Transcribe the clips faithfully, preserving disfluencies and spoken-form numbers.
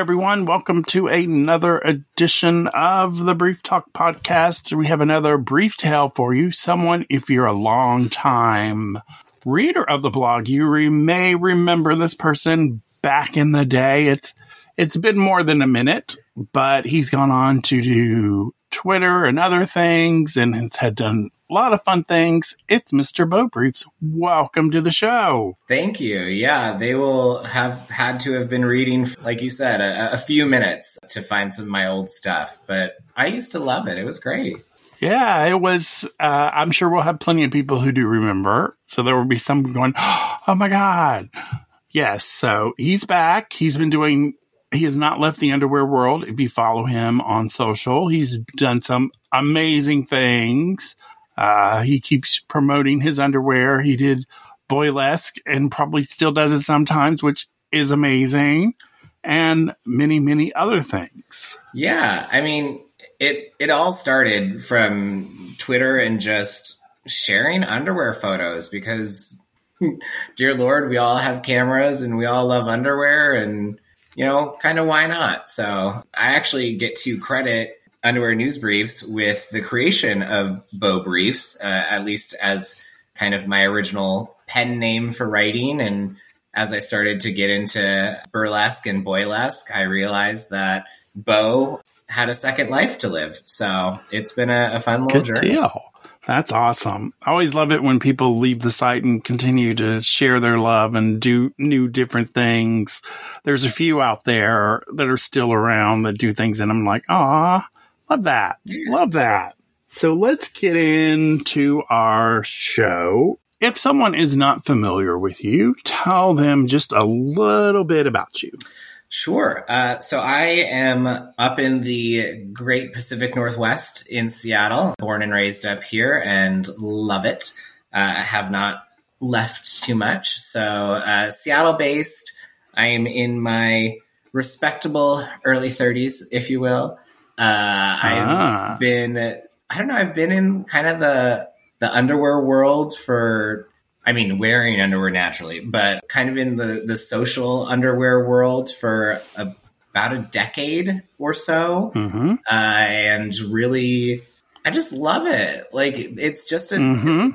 everyone. Welcome to another edition of the Brief Talk Podcast. We have another brief tale for you. Someone, if you're a long-time reader of the blog, you re- may remember this person back in the day. It's It's been more than a minute, but he's gone on to do Twitter and other things and has had done a lot of fun things. It's Mister Beau Briefs. Welcome to the show. Thank you. Yeah, they will have had to have been reading, like you said, a, a few minutes to find some of my old stuff, but I used to love it. It was great. Yeah, it was. Uh, I'm sure we'll have plenty of people who do remember. So there will be some going, oh my God. Yes. So he's back. He's been doing. He has not left the underwear world. If you follow him on social, he's done some amazing things. Uh, he keeps promoting his underwear. He did Boylesque and probably still does it sometimes, which is amazing. And many, many other things. Yeah. I mean, it, it all started from Twitter and just sharing underwear photos because, dear Lord, we all have cameras and we all love underwear and, you know, kind of why not? So I actually get to credit Underwear News Briefs with the creation of Beau Briefs, uh, at least as kind of my original pen name for writing. And as I started to get into burlesque and boylesque, I realized that Beau had a second life to live. So it's been a, a fun little Good journey. Deal. That's awesome. I always love it when people leave the site and continue to share their love and do new different things. There's a few out there that are still around that do things. And I'm like, aw, love that. Love that. So let's get into our show. If someone is not familiar with you, tell them just a little bit about you. Sure. Uh, so I am up in the great Pacific Northwest in Seattle, born and raised up here and love it. Uh, I have not left too much. So uh, Seattle based, I am in my respectable early thirties, if you will. Uh, ah. I've been, I don't know, I've been in kind of the, the underwear world for I mean, wearing underwear naturally, but kind of in the, the social underwear world for a, about a decade or so. Mm-hmm. Uh, and really, I just love it. Like, it's just a, mm-hmm.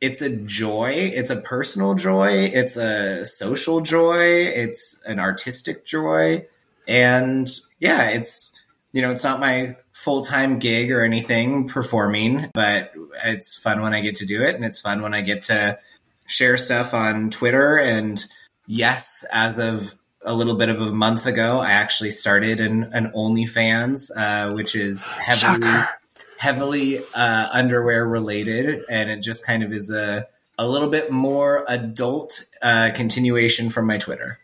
it's a joy. It's a personal joy. It's a social joy. It's an artistic joy. And yeah, it's, you know, it's not my full-time gig or anything performing, but it's fun when I get to do it. And it's fun when I get to share stuff on Twitter. And yes, as of a little bit of a month ago, I actually started an, an OnlyFans, uh, which is heavily, Shocker. heavily uh, underwear related. And it just kind of is a, a little bit more adult uh, continuation from my Twitter.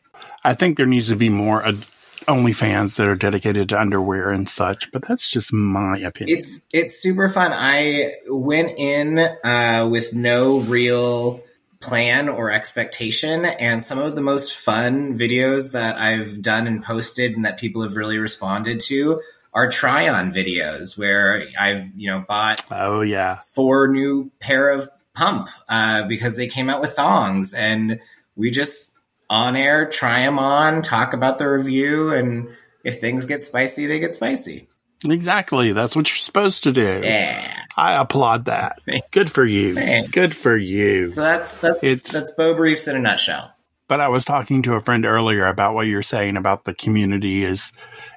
I think there needs to be more ad- OnlyFans that are dedicated to underwear and such, but that's just my opinion. It's, it's super fun. I went in uh, with no real plan or expectation, and some of the most fun videos that I've done and posted and that people have really responded to are try on videos where I've, you know, bought oh yeah four new pair of Pump uh, because they came out with thongs, and we just on air try them on, talk about the review, and if things get spicy, they get spicy. Exactly. That's what you're supposed to do. Yeah. I applaud that. Good for you. Thanks. Good for you. So that's that's it's, that's Beau Briefs in a nutshell. But I was talking to a friend earlier about what you're saying about the community is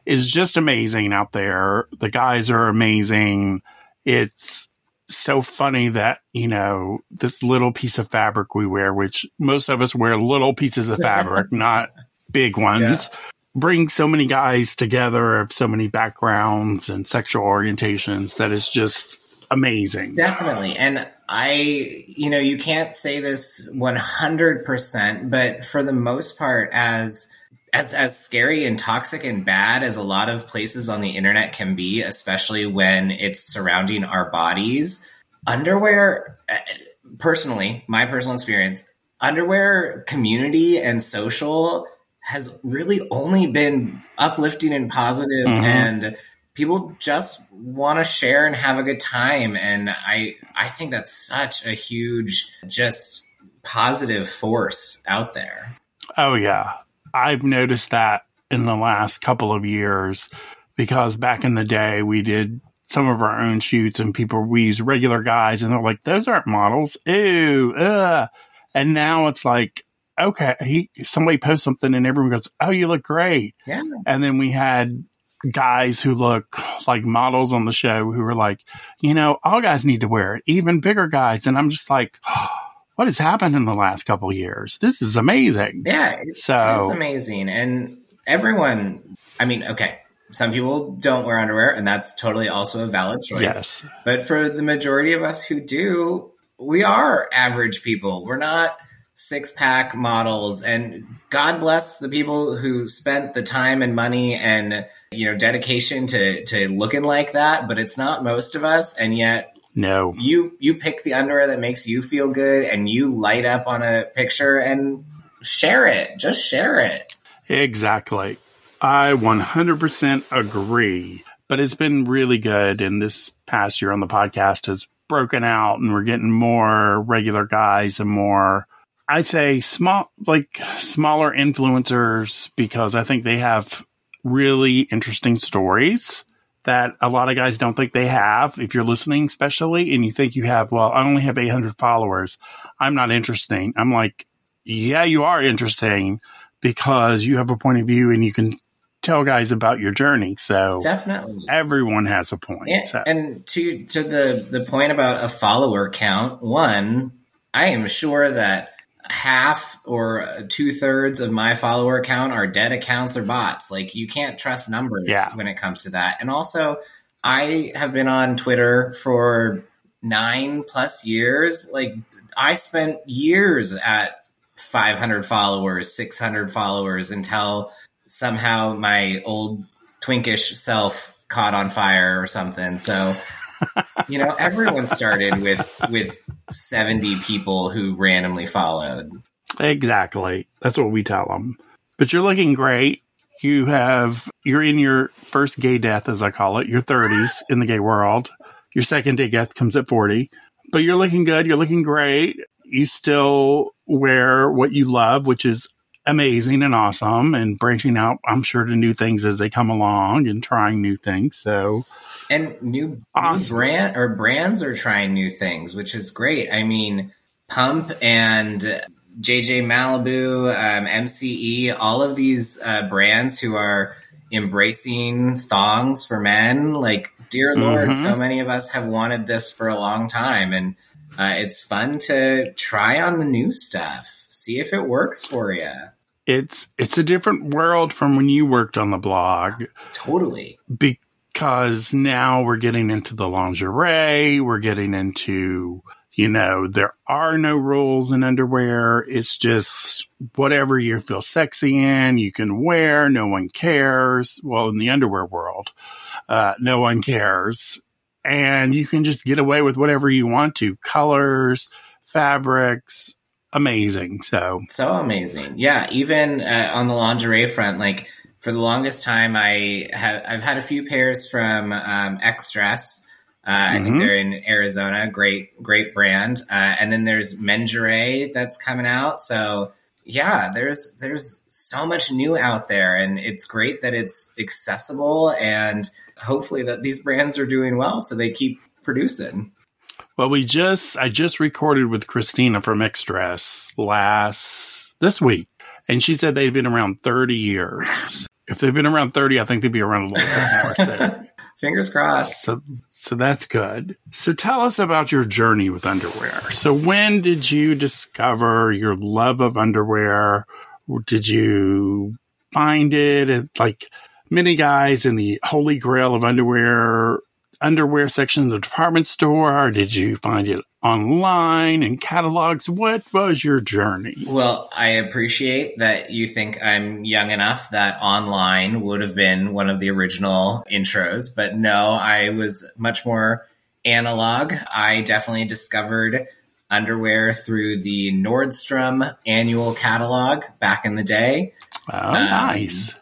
is just amazing out there. The guys are amazing. It's so funny that, you know, this little piece of fabric we wear, which most of us wear little pieces of fabric, not big ones. Yeah. Bring so many guys together of so many backgrounds and sexual orientations that is just amazing. Definitely. And I, you know, you can't say this one hundred percent, but for the most part, as, as, as scary and toxic and bad as a lot of places on the internet can be, especially when it's surrounding our bodies, underwear, personally, my personal experience, underwear community and social has really only been uplifting and positive, mm-hmm. and people just want to share and have a good time. And I, I think that's such a huge, just positive force out there. Oh yeah. I've noticed that in the last couple of years, because back in the day we did some of our own shoots and people, we use regular guys and they're like, those aren't models. Ew. Uh. And now it's like, okay, he, somebody posts something and everyone goes, oh, you look great. Yeah. And then we had guys who look like models on the show who were like, you know, all guys need to wear it, even bigger guys. And I'm just like, oh, what has happened in the last couple of years? This is amazing. Yeah. So it's amazing. And everyone, I mean, okay, some people don't wear underwear and that's totally also a valid choice. Yes. But for the majority of us who do, we are average people. We're not six pack models, and God bless the people who spent the time and money and, you know, dedication to, to looking like that, but it's not most of us. And yet no, you, you pick the underwear that makes you feel good and you light up on a picture and share it. Just share it. Exactly. I one hundred percent agree, but it's been really good. And this past year on the podcast has broken out and we're getting more regular guys and more, I say small, like smaller influencers, because I think they have really interesting stories that a lot of guys don't think they have. If you're listening, especially, and you think you have, well, I only have eight hundred followers. I'm not interesting. I'm like, yeah, you are interesting because you have a point of view and you can tell guys about your journey. So definitely everyone has a point. Yeah. So. And to, to the, the point about a follower count, one, I am sure that half or two thirds of my follower count are dead accounts or bots. Like, you can't trust numbers yeah. when it comes to that. And also, I have been on Twitter for nine plus years. Like, I spent years at five hundred followers, six hundred followers until somehow my old twinkish self caught on fire or something. So, you know, everyone started with, with seventy people who randomly followed. Exactly. That's what we tell them. But you're looking great. You have, you're in your first gay death, as I call it, your thirties in the gay world. Your second gay death comes at forty, but you're looking good. You're looking great. You still wear what you love, which is amazing and awesome, and branching out, I'm sure, to new things as they come along and trying new things. So, and new, awesome. new brand or brands are trying new things, which is great. I mean, Pump and J J Malibu, um, M C E, all of these uh, brands who are embracing thongs for men. Like, dear Lord, mm-hmm. so many of us have wanted this for a long time, and uh, it's fun to try on the new stuff. See if it works for you. It's it's a different world from when you worked on the blog. Totally. Because now we're getting into the lingerie. We're getting into, you know, there are no rules in underwear. It's just whatever you feel sexy in, you can wear. No one cares. Well, in the underwear world, uh, no one cares. And you can just get away with whatever you want to. Colors, fabrics. Amazing. So, so amazing. Yeah. Even uh, on the lingerie front, like for the longest time, I have, I've had a few pairs from um, X-Dress. Uh, mm-hmm. I think they're in Arizona. Great, great brand. Uh, and then there's Mengeray that's coming out. So yeah, there's, there's so much new out there, and it's great that it's accessible, and hopefully that these brands are doing well so they keep producing. Well, we just, I just recorded with Christina from X-Dress last, this week, and she said they've been around thirty years. If they've been around thirty, I think they'd be around a little bit more. So. Fingers crossed. So, so that's good. So tell us about your journey with underwear. So when did you discover your love of underwear? Did you find it at, like many guys, in the holy grail of underwear? Underwear section of the department store? Did you find it online and catalogs? What was your journey? Well, I appreciate that you think I'm young enough that online would have been one of the original intros, but no, I was much more analog. I definitely discovered underwear through the Nordstrom annual catalog back in the day. Oh, um, nice.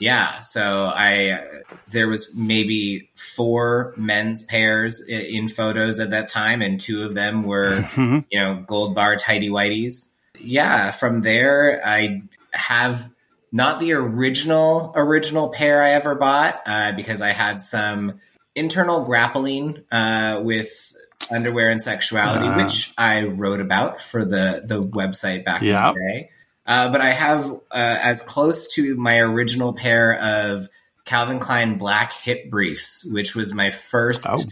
Yeah, so I there was maybe four men's pairs in photos at that time, and two of them were, you know, gold bar tighty whities. Yeah, from there I have not the original, original pair I ever bought, uh, because I had some internal grappling uh, with underwear and sexuality, uh, which I wrote about for the, the website back yeah. in the day. Uh, but I have uh, as close to my original pair of Calvin Klein black hip briefs, which was my first oh.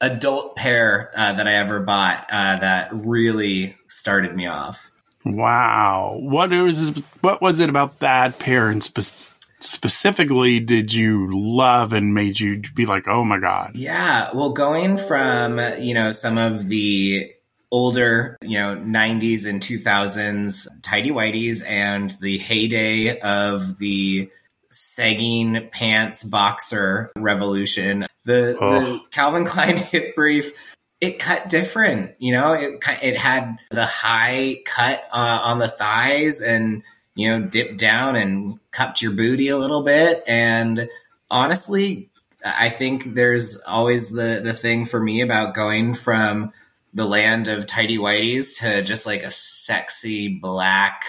adult pair uh, that I ever bought uh, that really started me off. Wow. What was, what was it about that pair and spe- specifically did you love and made you be like, oh my God? Yeah. Well, going from, you know, some of the older, you know, nineties and two thousands tighty-whities and the heyday of the sagging pants boxer revolution, the, oh. the Calvin Klein hip brief, it cut different. You know, it it had the high cut uh, on the thighs and, you know, dipped down and cupped your booty a little bit. And honestly, I think there's always the, the thing for me about going from the land of tighty-whities to just like a sexy black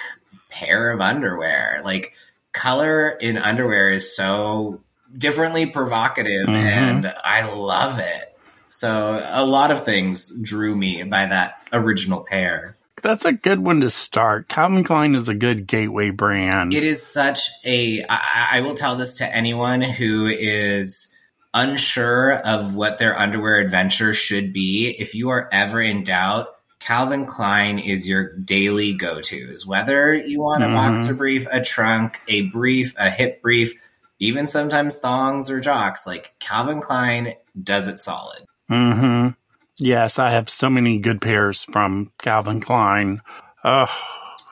pair of underwear. Like, color in underwear is so differently provocative, mm-hmm. and I love it. So a lot of things drew me by that original pair. That's a good one to start. Calvin Klein is a good gateway brand. It is such a... I, I will tell this to anyone who is unsure of what their underwear adventure should be. If you are ever in doubt, Calvin Klein is your daily go-tos. Whether you want a mm-hmm. boxer brief, a trunk, a brief, a hip brief, even sometimes thongs or jocks, like Calvin Klein does it solid. Mm-hmm. Yes, I have so many good pairs from Calvin Klein. Oh,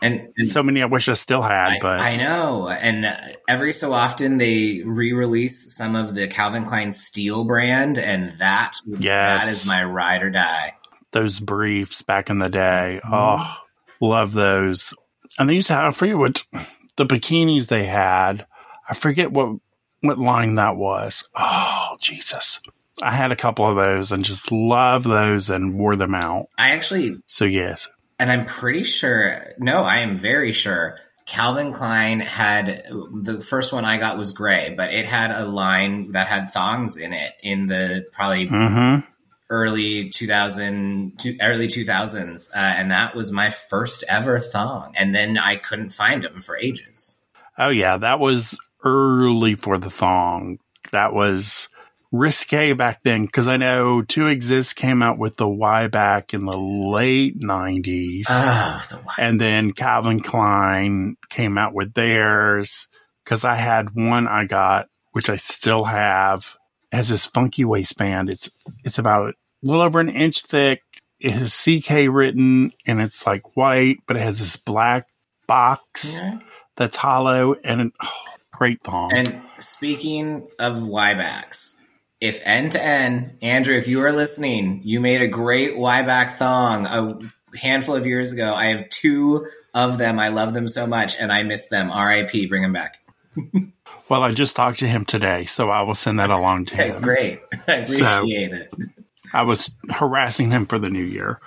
and, and so many I wish I still had. I, but I know. And every so often they re-release some of the Calvin Klein Steel brand, and that, yes. that is my ride or die. Those briefs back in the day. Mm-hmm. Oh, love those. And they used to have, I forget what, the bikinis they had. I forget what, what line that was. Oh, Jesus. I had a couple of those and just loved those and wore them out. I actually... So, yes. And I'm pretty sure... No, I am very sure Calvin Klein had... The first one I got was gray, but it had a line that had thongs in it in the probably... Mm-hmm. early two thousands, early two thousands. Uh, and that was my first ever thong. And then I couldn't find them for ages. Oh, yeah. That was early for the thong. That was risque back then. Because I know two X ist came out with the Y back in the late nineties. Oh, the Y. And then Calvin Klein came out with theirs. Because I had one I got, which I still have. Has this funky waistband. It's it's about a little over an inch thick. It has C K written, and it's like white, but it has this black box yeah. that's hollow, and an, oh, great thong. And speaking of Y-backs, if end-to-end, Andrew, if you are listening, you made a great Y-back thong a handful of years ago. I have two of them. I love them so much, and I miss them. R I P, bring them back. Well, I just talked to him today, so I will send that along to him. Great. I appreciate so, it. I was harassing him for the new year.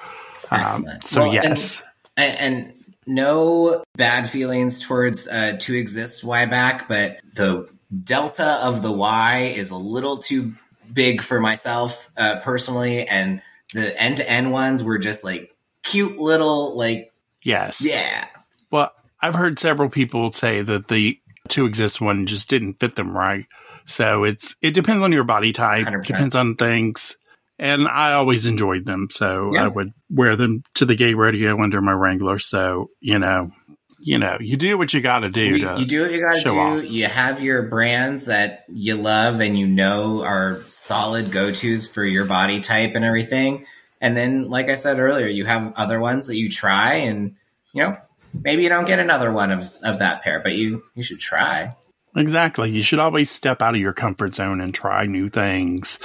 Um, so, well, yes. And, and, and no bad feelings towards uh, two X ist Y back, but the delta of the Y is a little too big for myself uh, personally. And the end-to-end ones were just like cute little, like. Yes. Yeah. Well, I've heard several people say that the two X ist one just didn't fit them right. So it's it depends on your body type, one hundred percent. Depends on things. And I always enjoyed them. So yeah. I would wear them to the gay rodeo under my Wrangler. So, you know, you know, you do what you got to do. You do what you got to do. Off. You have your brands that you love and you know are solid go-tos for your body type and everything. And then, like I said earlier, you have other ones that you try and, you know, maybe you don't get another one of, of that pair, but you, you should try. Exactly. You should always step out of your comfort zone and try new things.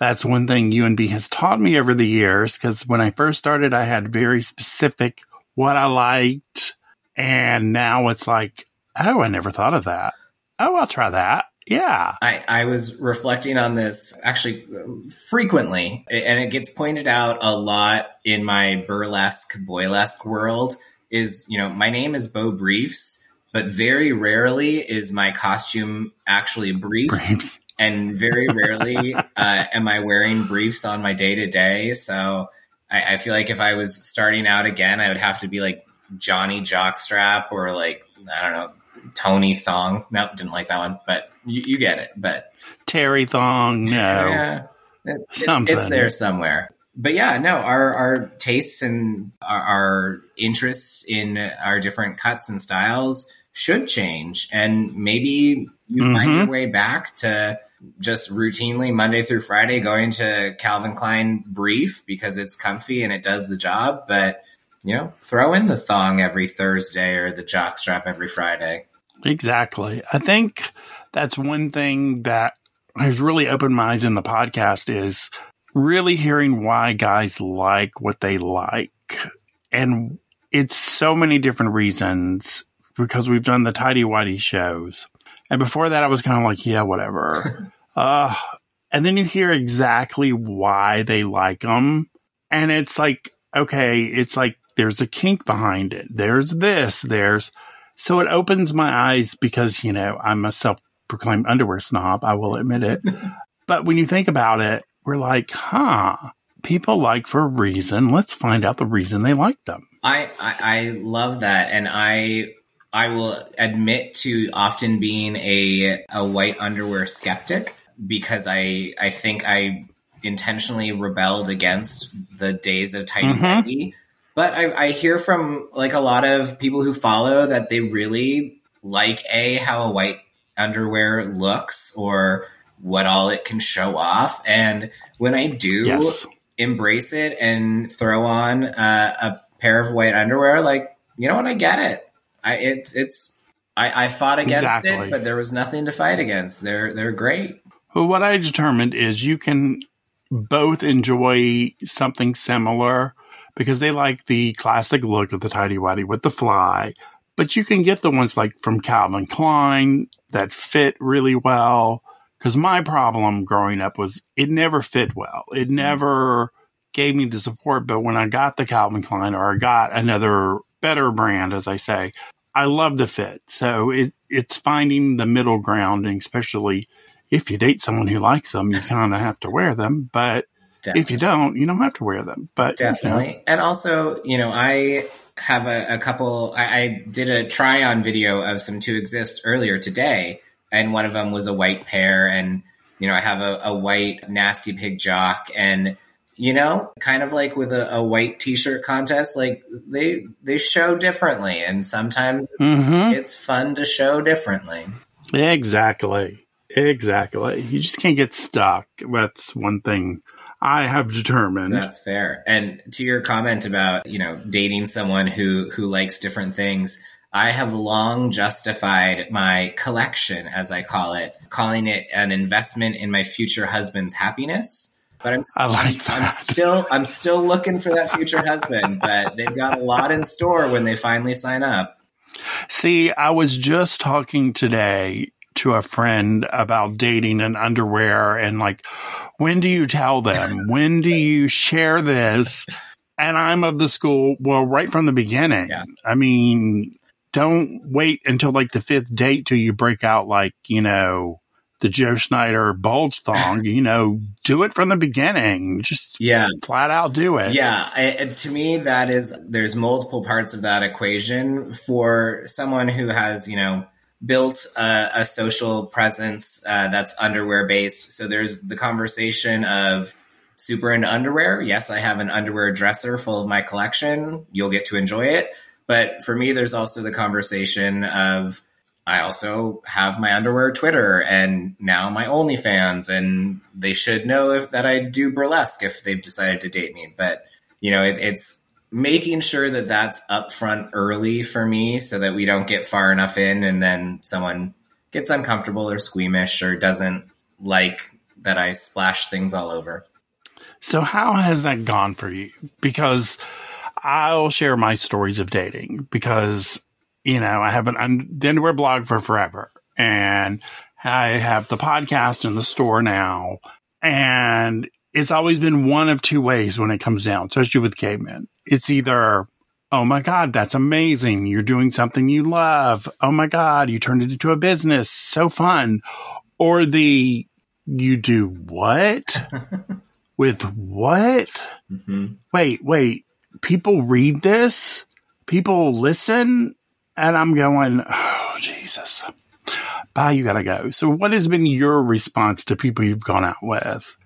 That's one thing U N B has taught me over the years, because when I first started, I had very specific what I liked. And now it's like, oh, I never thought of that. Oh, I'll try that. Yeah. I, I was reflecting on this actually frequently, and it gets pointed out a lot in my burlesque, boylesque world. Is, you know, my name is Beau Briefs, but very rarely is my costume actually brief. Briefs. And very rarely uh, am I wearing briefs on my day-to-day. So I, I feel like if I was starting out again, I would have to be like Johnny Jockstrap or like, I don't know, Tony Thong. Nope, didn't like that one, but you, you get it. But Terry Thong, no. Yeah, it, it, it's there somewhere. But yeah, no, our, our tastes and our, our interests in our different cuts and styles should change. And maybe you mm-hmm. find your way back to just routinely Monday through Friday going to Calvin Klein brief because it's comfy and it does the job. But, you know, throw in the thong every Thursday or the jockstrap every Friday. Exactly. I think that's one thing that has really opened my eyes in the podcast is really hearing why guys like what they like. And it's so many different reasons because we've done the tighty-whitey shows. And before that, I was kind of like, yeah, whatever. uh, and then you hear exactly why they like them. And it's like, okay, it's like there's a kink behind it. There's this, there's. So it opens my eyes because, you know, I'm a self-proclaimed underwear snob. I will admit it. But when you think about it, we're like, huh, people like for a reason. Let's find out the reason they like them. I, I, I love that. And I I will admit to often being a a white underwear skeptic because I, I think I intentionally rebelled against the days of tighty-whitey. Mm-hmm. But I, I hear from like a lot of people who follow that they really like A, how a white underwear looks or what all it can show off. And when I do yes. embrace it and throw on uh, a pair of white underwear, like, you know what? I get it. I, it's, it's, I, I fought against exactly. it, but there was nothing to fight against. They're, they're great. Well, what I determined is you can both enjoy something similar because they like the classic look of the tighty-whitey with the fly, but you can get the ones like from Calvin Klein that fit really well. Because my problem growing up was it never fit well. It never gave me the support. But when I got the Calvin Klein or I got another better brand, as I say, I love the fit. So it, it's finding the middle ground, and especially if you date someone who likes them, you kind of have to wear them. But Definitely. if you don't, you don't have to wear them. But Definitely. You know. And also, you know, I have a, a couple, I, I did a try on video of some two exist earlier today. And one of them was a white pair. And, you know, I have a, a white Nasty Pig jock. And, you know, kind of like with a, a white T-shirt contest, like they they show differently. And sometimes mm-hmm. it's fun to show differently. Exactly. Exactly. You just can't get stuck. That's one thing I have determined. That's fair. And to your comment about, you know, dating someone who, who likes different things, I have long justified my collection, as I call it, calling it an investment in my future husband's happiness. But I'm, I like that. I'm still, I'm still looking for that future husband, but they've got a lot in store when they finally sign up. See, I was just talking today to a friend about dating and underwear and like, when do you tell them? When do you share this? And I'm of the school, well, right from the beginning. Yeah. I mean, don't wait until like the fifth date till you break out like, you know, the Joe Schneider bulge thong, you know, do it from the beginning. Just yeah. flat out do it. Yeah. I, to me, that is, there's multiple parts of that equation for someone who has, you know, built a, a social presence uh, that's underwear based. So there's the conversation of super into underwear. Yes, I have an underwear dresser full of my collection. You'll get to enjoy it. But for me, there's also the conversation of I also have my underwear Twitter and now my OnlyFans, and they should know if, that I do burlesque if they've decided to date me. But, you know, it, it's making sure that that's upfront early for me so that we don't get far enough in and then someone gets uncomfortable or squeamish or doesn't like that I splash things all over. So how has that gone for you? Because I'll share my stories of dating because, you know, I have an un- underwear blog for forever and I have the podcast and the store now. And it's always been one of two ways when it comes down, especially with gay men. It's either oh my God, that's amazing. You're doing something you love. Oh my God, you turned it into a business. So fun. Or the, you do what? With what? Mm-hmm. Wait, wait. People read this? People listen? And I'm going, oh, Jesus. Bye, you gotta go. So what has been your response to people you've gone out with?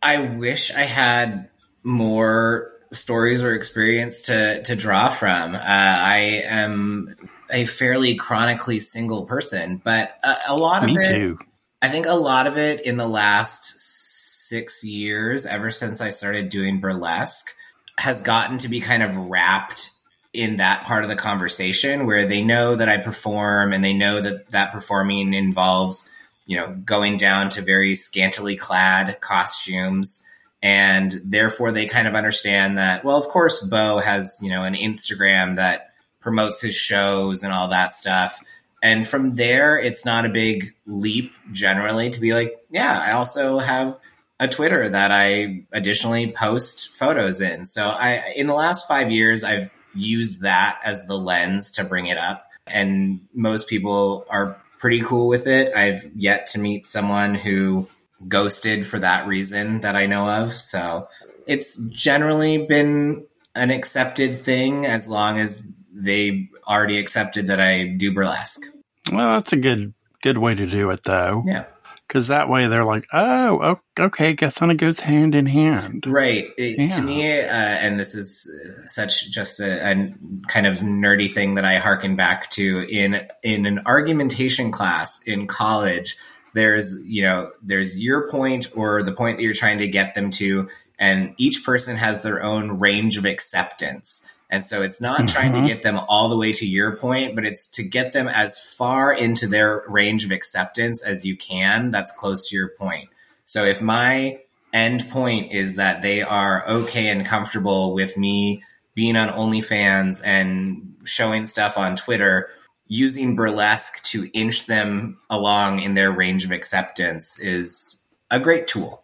I wish I had more stories or experience to, to draw from. Uh, I am a fairly chronically single person, but a, a lot of Me it, too. I think a lot of it in the last six years, ever since I started doing burlesque, has gotten to be kind of wrapped in that part of the conversation where they know that I perform and they know that that performing involves, you know, going down to very scantily clad costumes. And therefore they kind of understand that, well, of course, Beau has, you know, an Instagram that promotes his shows and all that stuff. And from there, it's not a big leap generally to be like, yeah, I also have a Twitter that I additionally post photos in. So I, in the last five years, I've use that as the lens to bring it up. And most people are pretty cool with it. I've yet to meet someone who ghosted for that reason that I know of. So it's generally been an accepted thing as long as they already accepted that I do burlesque. Well, that's a good, good way to do it though. Yeah. Because that way they're like, oh, okay, guess it goes hand in hand. Right. It, yeah. To me, uh, and this is such just a, a kind of nerdy thing that I hearken back to, in in an argumentation class in college, there's, you know, there's your point or the point that you're trying to get them to, and each person has their own range of acceptance. And so it's not mm-hmm. trying to get them all the way to your point, but it's to get them as far into their range of acceptance as you can that's close to your point. So if my end point is that they are okay and comfortable with me being on OnlyFans and showing stuff on Twitter, using burlesque to inch them along in their range of acceptance is a great tool.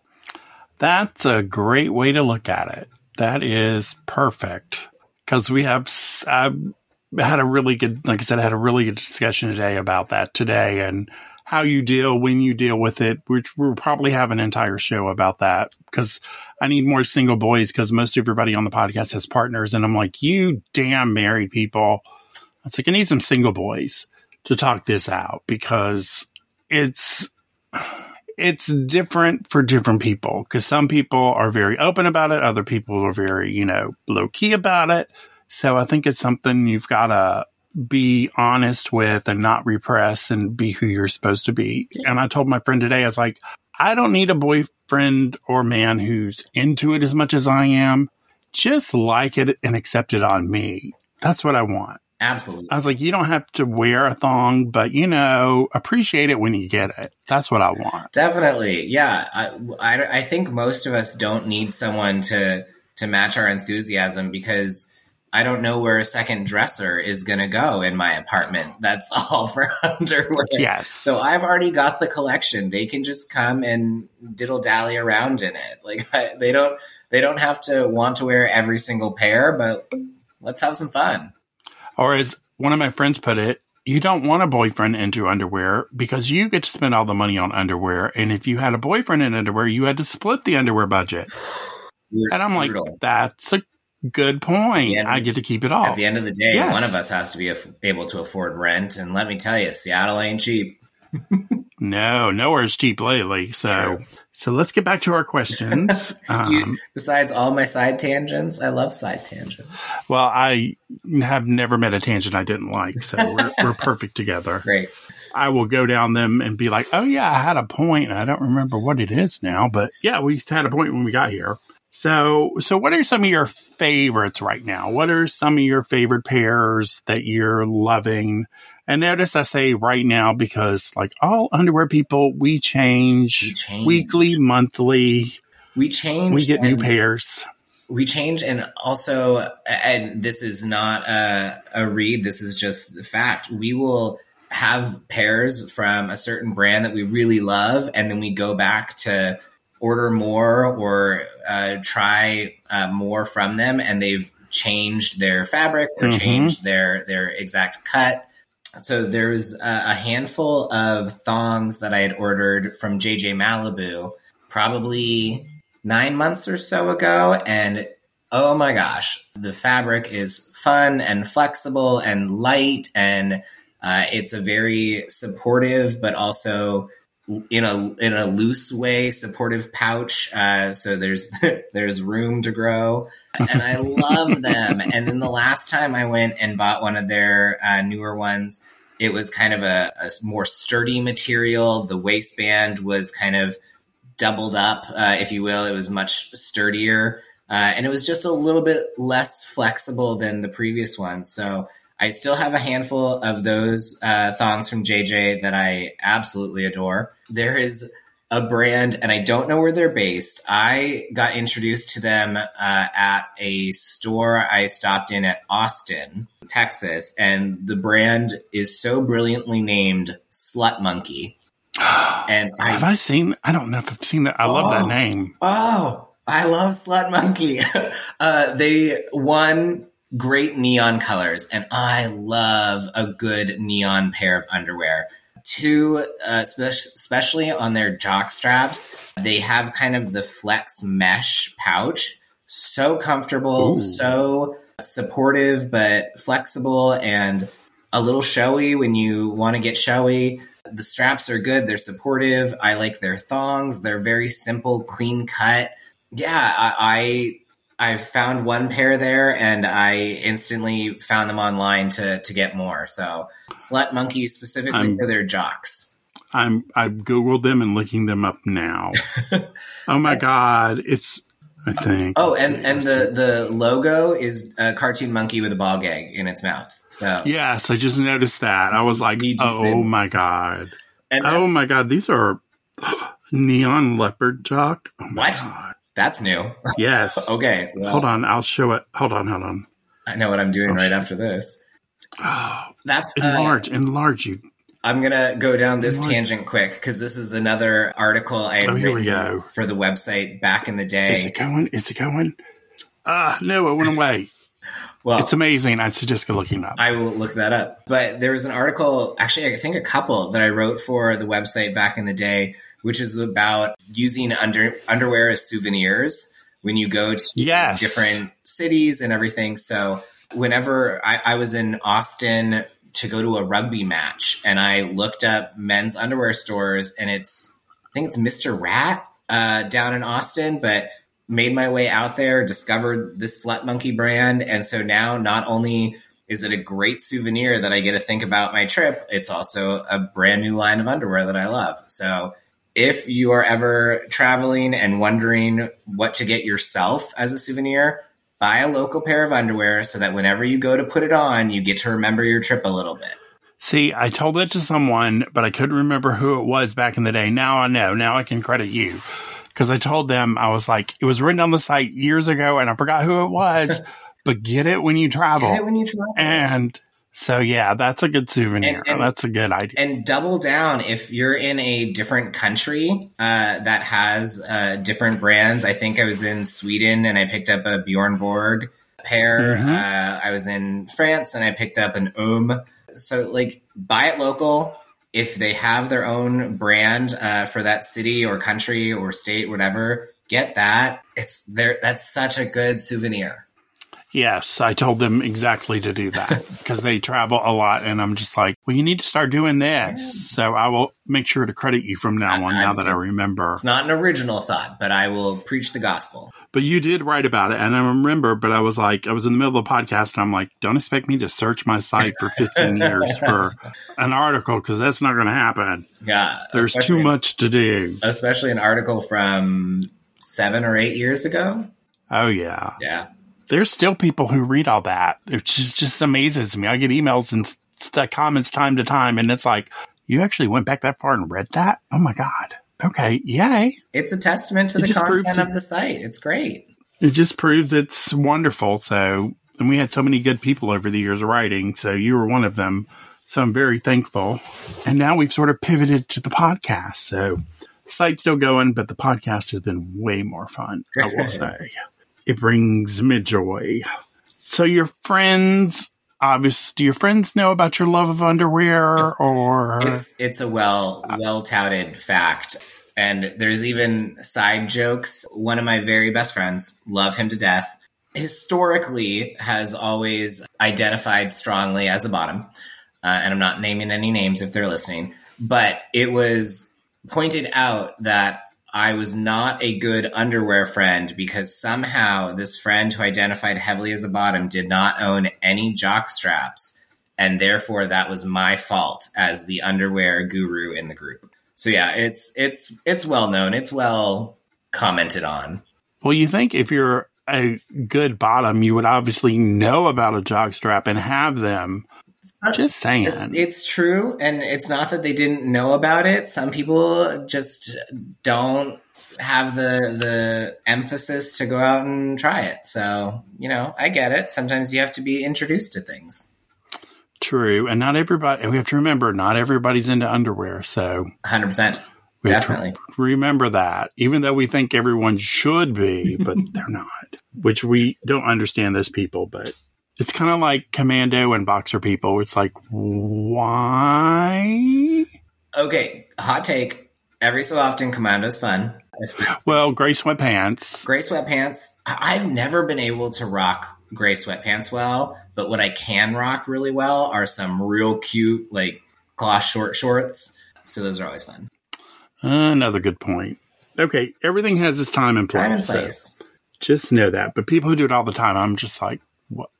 That's a great way to look at it. That is perfect. Because we have uh, had a really good, like I said, I had a really good discussion today about that today and how you deal, when you deal with it, which we'll probably have an entire show about that because I need more single boys because most everybody on the podcast has partners. And I'm like, you damn married people. It's like, I need some single boys to talk this out because it's... It's different for different people because some people are very open about it. Other people are very, you know, low key about it. So I think it's something you've got to be honest with and not repress and be who you're supposed to be. And I told my friend today, I was like, I don't need a boyfriend or man who's into it as much as I am. Just like it and accept it on me. That's what I want. Absolutely. I was like, you don't have to wear a thong, but, you know, appreciate it when you get it. That's what I want. Definitely. Yeah. I, I, I think most of us don't need someone to, to match our enthusiasm because I don't know where a second dresser is going to go in my apartment. That's all for underwear. Yes. So I've already got the collection. They can just come and diddle dally around in it. Like I, they don't, they don't have to want to wear every single pair, but let's have some fun. Or as one of my friends put it, you don't want a boyfriend into underwear because you get to spend all the money on underwear. And if you had a boyfriend in underwear, you had to split the underwear budget. You're and I'm brutal. Like, that's a good point. End, I get to keep it all. At the end of the day, yes. One of us has to be af- able to afford rent. And let me tell you, Seattle ain't cheap. No, nowhere's cheap lately. So True. so let's get back to our questions. Um, you, besides all my side tangents, I love side tangents. Well, I have never met a tangent I didn't like, so we're, we're perfect together. Great. I will go down them and be like, oh, yeah, I had a point. I don't remember what it is now, but yeah, we had a point when we got here. So, so what are some of your favorites right now? What are some of your favorite pairs that you're loving? And notice I say right now because, like all underwear people, we change, we change. weekly, monthly. We change. We get new pairs. We change. And also, and this is not a, a read, this is just fact. We will have pairs from a certain brand that we really love, and then we go back to order more or uh, try uh, more from them, and they've changed their fabric or mm-hmm. changed their, their exact cut. So there was a, a handful of thongs that I had ordered from J J Malibu probably nine months or so ago. And oh my gosh, the fabric is fun and flexible and light, and uh, it's a very supportive, but also in a in a loose way, supportive pouch. Uh, so there's there's room to grow, and I love them. And then the last time I went and bought one of their uh, newer ones, it was kind of a, a more sturdy material. The waistband was kind of doubled up, uh, if you will. It was much sturdier, uh, and it was just a little bit less flexible than the previous one. So I still have a handful of those uh, thongs from J J that I absolutely adore. There is a brand, and I don't know where they're based. I got introduced to them uh, at a store I stopped in at Austin, Texas, and the brand is so brilliantly named Slut Monkey. And I, have I seen? I don't know if I've seen that. I oh, love that name. Oh, I love Slut Monkey. uh, they won great neon colors, and I love a good neon pair of underwear. Two, uh, spe- especially on their jock straps, they have kind of the flex mesh pouch. So comfortable, ooh, so supportive, but flexible and a little showy when you want to get showy. The straps are good. They're supportive. I like their thongs. They're very simple, clean cut. Yeah, I... I I found one pair there, and I instantly found them online to, to get more. So Slut Monkey specifically I'm, for their jocks. I'm I Googled them and looking them up now. Oh my God. It's, I think. Oh, and, and the, the logo is a cartoon monkey with a ball gag in its mouth. So yes, I just noticed that. I was like, oh my God. And oh my God. These are neon leopard jock. Oh my what? God. That's new. Yes. Okay. Well, hold on. I'll show it. Hold on. Hold on. I know what I'm doing I'll right after this. Oh, that's enlarge. Uh, enlarge you. I'm going to go down this enlarge. tangent quick, because this is another article I had oh, here we go. for the website back in the day. Is it going? Is it going? Ah, uh, no, it went away. Well, it's amazing. I suggest looking up. I will look that up. But there was an article, actually, I think a couple that I wrote for the website back in the day, which is about using under, underwear as souvenirs when you go to yes. different cities and everything. So whenever I, I was in Austin to go to a rugby match, and I looked up men's underwear stores, and it's, I think it's Mister Rat uh, down in Austin, but made my way out there, discovered this Slut Monkey brand. And so now not only is it a great souvenir that I get to think about my trip, it's also a brand new line of underwear that I love. So if you are ever traveling and wondering what to get yourself as a souvenir, buy a local pair of underwear so that whenever you go to put it on, you get to remember your trip a little bit. See, I told that to someone, but I couldn't remember who it was back in the day. Now I know. Now I can credit you, because I told them, I was like, it was written on the site years ago and I forgot who it was, but get it when you travel. Get it when you travel. And so, yeah, that's a good souvenir. And, and, that's a good idea. And double down if you're in a different country uh, that has uh, different brands. I think I was in Sweden and I picked up a Bjorn Borg pair. Mm-hmm. Uh, I was in France and I picked up an Om. So, like, buy it local. If they have their own brand uh, for that city or country or state, whatever, get that. It's there. That's such a good souvenir. Yes, I told them exactly to do that, because they travel a lot, and I'm just like, well, you need to start doing this. So I will make sure to credit you from now I'm, on, now I'm, that I remember. It's not an original thought, but I will preach the gospel. But you did write about it, and I remember, but I was like, I was in the middle of a podcast, and I'm like, don't expect me to search my site for fifteen years for an article, because that's not going to happen. Yeah. There's too much to do. Especially an article from seven or eight years ago. Oh, yeah. Yeah. There's still people who read all that. It just, just amazes me. I get emails and st- comments time to time, and it's like, you actually went back that far and read that? Oh, my God. Okay, yay. It's a testament to it the content of it, the site. It's great. It just proves it's wonderful. So, and we had so many good people over the years writing, so you were one of them. So I'm very thankful. And now we've sort of pivoted to the podcast. So the site's still going, but the podcast has been way more fun, I will say. It brings me joy. So your friends, obviously, do your friends know about your love of underwear? Or it's it's a well well touted fact, and there's even side jokes. One of my very best friends, love him to death, historically has always identified strongly as a bottom, uh, and I'm not naming any names if they're listening, but it was pointed out that I was not a good underwear friend because somehow this friend who identified heavily as a bottom did not own any jock straps. And therefore that was my fault as the underwear guru in the group. So yeah, it's, it's, it's well known. It's well commented on. Well, you think if you're a good bottom, you would obviously know about a jock strap and have them. Not, just saying. It's true, and it's not that they didn't know about it. Some people just don't have the the emphasis to go out and try it. So, you know, I get it. Sometimes you have to be introduced to things. True, and not everybody, and we have to remember, not everybody's into underwear, so. one hundred percent. Definitely. Remember that, even though we think everyone should be, but they're not, which we don't understand those people, but. It's kind of like commando and boxer people. It's like, why? Okay, hot take. Every so often, commando's fun. Well, gray sweatpants. Gray sweatpants. I've never been able to rock gray sweatpants well, but what I can rock really well are some real cute, like, cloth short shorts. So those are always fun. Another good point. Okay, everything has its time and place. Time and place. So just know that. But people who do it all the time, I'm just like,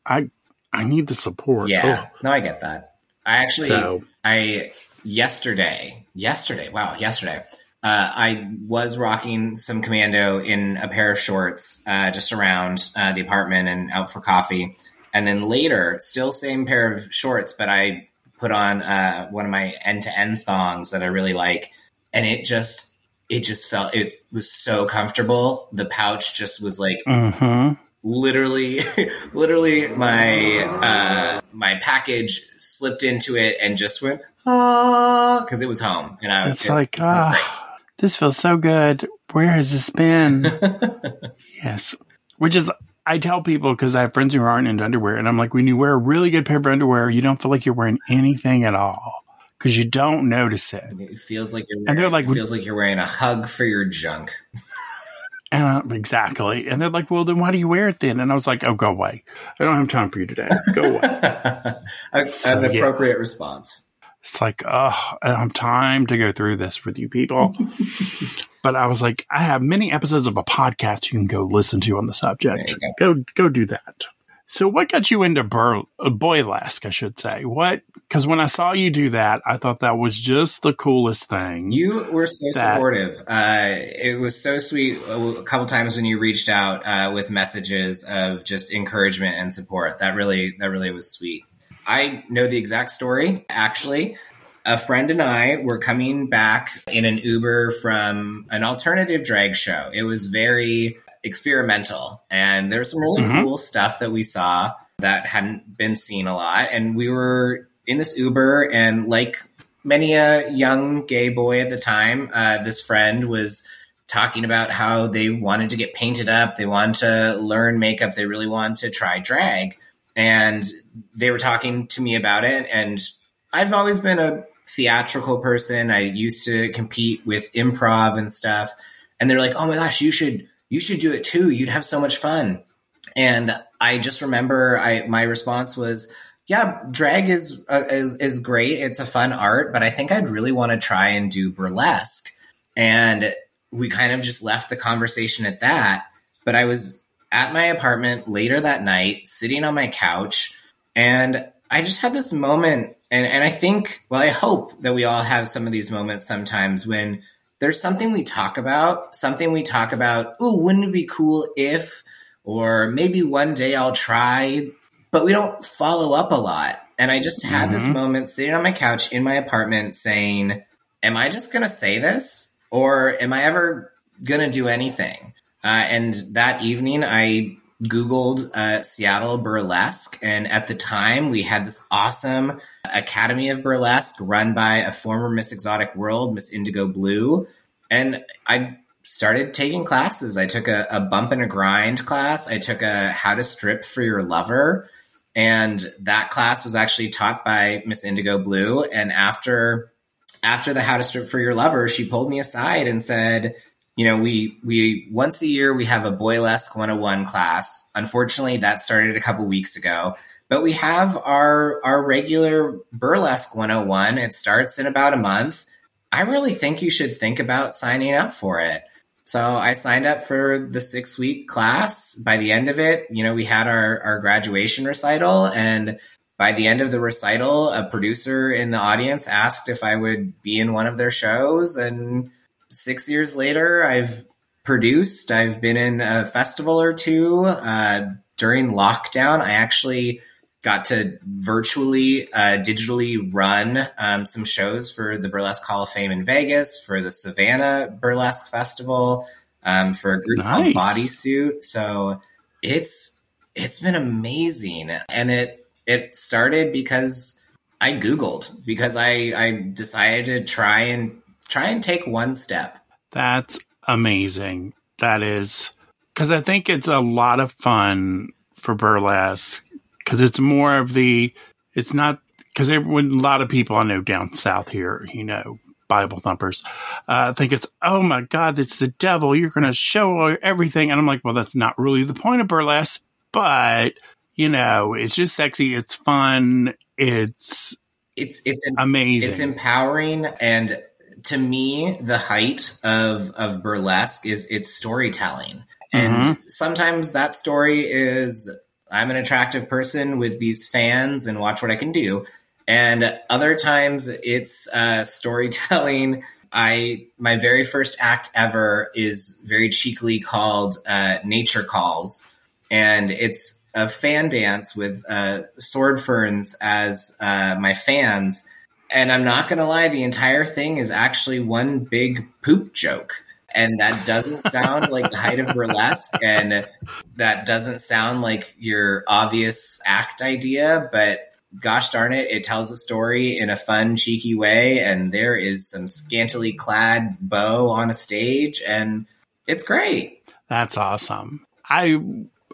I I need the support. Yeah, oh. No, I get that. I actually, so. I yesterday, yesterday, wow, yesterday, uh, I was rocking some commando in a pair of shorts uh, just around uh, the apartment and out for coffee. And then later, still same pair of shorts, but I put on uh, one of my end-to-end thongs that I really like. And it just, it just felt, it was so comfortable. The pouch just was like... Mm-hmm. Literally, literally, my uh, my package slipped into it and just went ah because it was home, and I was it's like ah, oh, this feels so good. Where has this been? Yes, which is I tell people because I have friends who aren't into underwear, and I'm like, when you wear a really good pair of underwear, you don't feel like you're wearing anything at all because you don't notice it. It feels like you're wearing, and they're like, it feels like you're wearing a hug for your junk. And I, exactly. And they're like, well, then why do you wear it then? And I was like, oh, go away. I don't have time for you today. Go away. An so, appropriate yeah. response. It's like, oh, I don't have time to go through this with you people. But I was like, I have many episodes of a podcast you can go listen to on the subject. Go. go go do that. So what got you into Bur- uh, Boylesque, I should say? What? Because when I saw you do that, I thought that was just the coolest thing. You were so that- supportive. Uh, it was so sweet a couple times when you reached out uh, with messages of just encouragement and support. That really, that really was sweet. I know the exact story, actually. A friend and I were coming back in an Uber from an alternative drag show. It was very... experimental, and there's some really mm-hmm. cool stuff that we saw that hadn't been seen a lot. And we were in this Uber, and like many a young gay boy at the time, uh, this friend was talking about how they wanted to get painted up, they wanted to learn makeup, they really wanted to try drag, and they were talking to me about it. And I've always been a theatrical person. I used to compete with improv and stuff, and they're like, "Oh my gosh, you should." You should do it too. You'd have so much fun. And I just remember I, my response was, yeah, drag is, uh, is, is great. It's a fun art, but I think I'd really want to try and do burlesque. And we kind of just left the conversation at that. But I was at my apartment later that night, sitting on my couch, and I just had this moment. And, and I think, well, I hope that we all have some of these moments sometimes when there's something we talk about, something we talk about, ooh, wouldn't it be cool if, or maybe one day I'll try, but we don't follow up a lot. And I just had mm-hmm. this moment sitting on my couch in my apartment saying, am I just going to say this, or am I ever going to do anything? Uh, and that evening I Googled uh, Seattle Burlesque. And at the time we had this awesome Academy of Burlesque run by a former Miss Exotic World, Miss Indigo Blue. And I started taking classes. I took a, a bump and a grind class. I took a how to strip for your lover. And that class was actually taught by Miss Indigo Blue. And after after the how to strip for your lover, she pulled me aside and said, you know, we we once a year we have a Boylesque one oh one class. Unfortunately, that started a couple weeks ago. But we have our our regular Burlesque one oh one. It starts in about a month. I really think you should think about signing up for it. So I signed up for the six week class. By the end of it, you know, we had our, our graduation recital. And by the end of the recital, a producer in the audience asked if I would be in one of their shows. And six years later, I've produced, I've been in a festival or two. Uh, during lockdown, I actually got to virtually, uh, digitally run um, some shows for the Burlesque Hall of Fame in Vegas, for the Savannah Burlesque Festival, um, for a group called Bodysuit. So it's it's been amazing, and it it started because I Googled, because I I decided to try and try and take one step. That's amazing. That is, because I think it's a lot of fun for burlesque. Because it's more of the, it's not, because a lot of people I know down south here, you know, Bible thumpers, uh, think it's, oh my God, it's the devil. You're going to show everything. And I'm like, well, that's not really the point of burlesque. But, you know, it's just sexy. It's fun. It's, it's, it's amazing. It's empowering. And to me, the height of, of burlesque is its storytelling. And mm-hmm. sometimes that story is, I'm an attractive person with these fans and watch what I can do. And other times it's uh, storytelling. I my very first act ever is very cheekily called uh, Nature Calls. And it's a fan dance with uh, sword ferns as uh, my fans. And I'm not going to lie, the entire thing is actually one big poop joke. And that doesn't sound like the height of burlesque, and that doesn't sound like your obvious act idea, but gosh darn it, it tells a story in a fun, cheeky way, and there is some scantily clad beau on a stage, and it's great. That's awesome. I,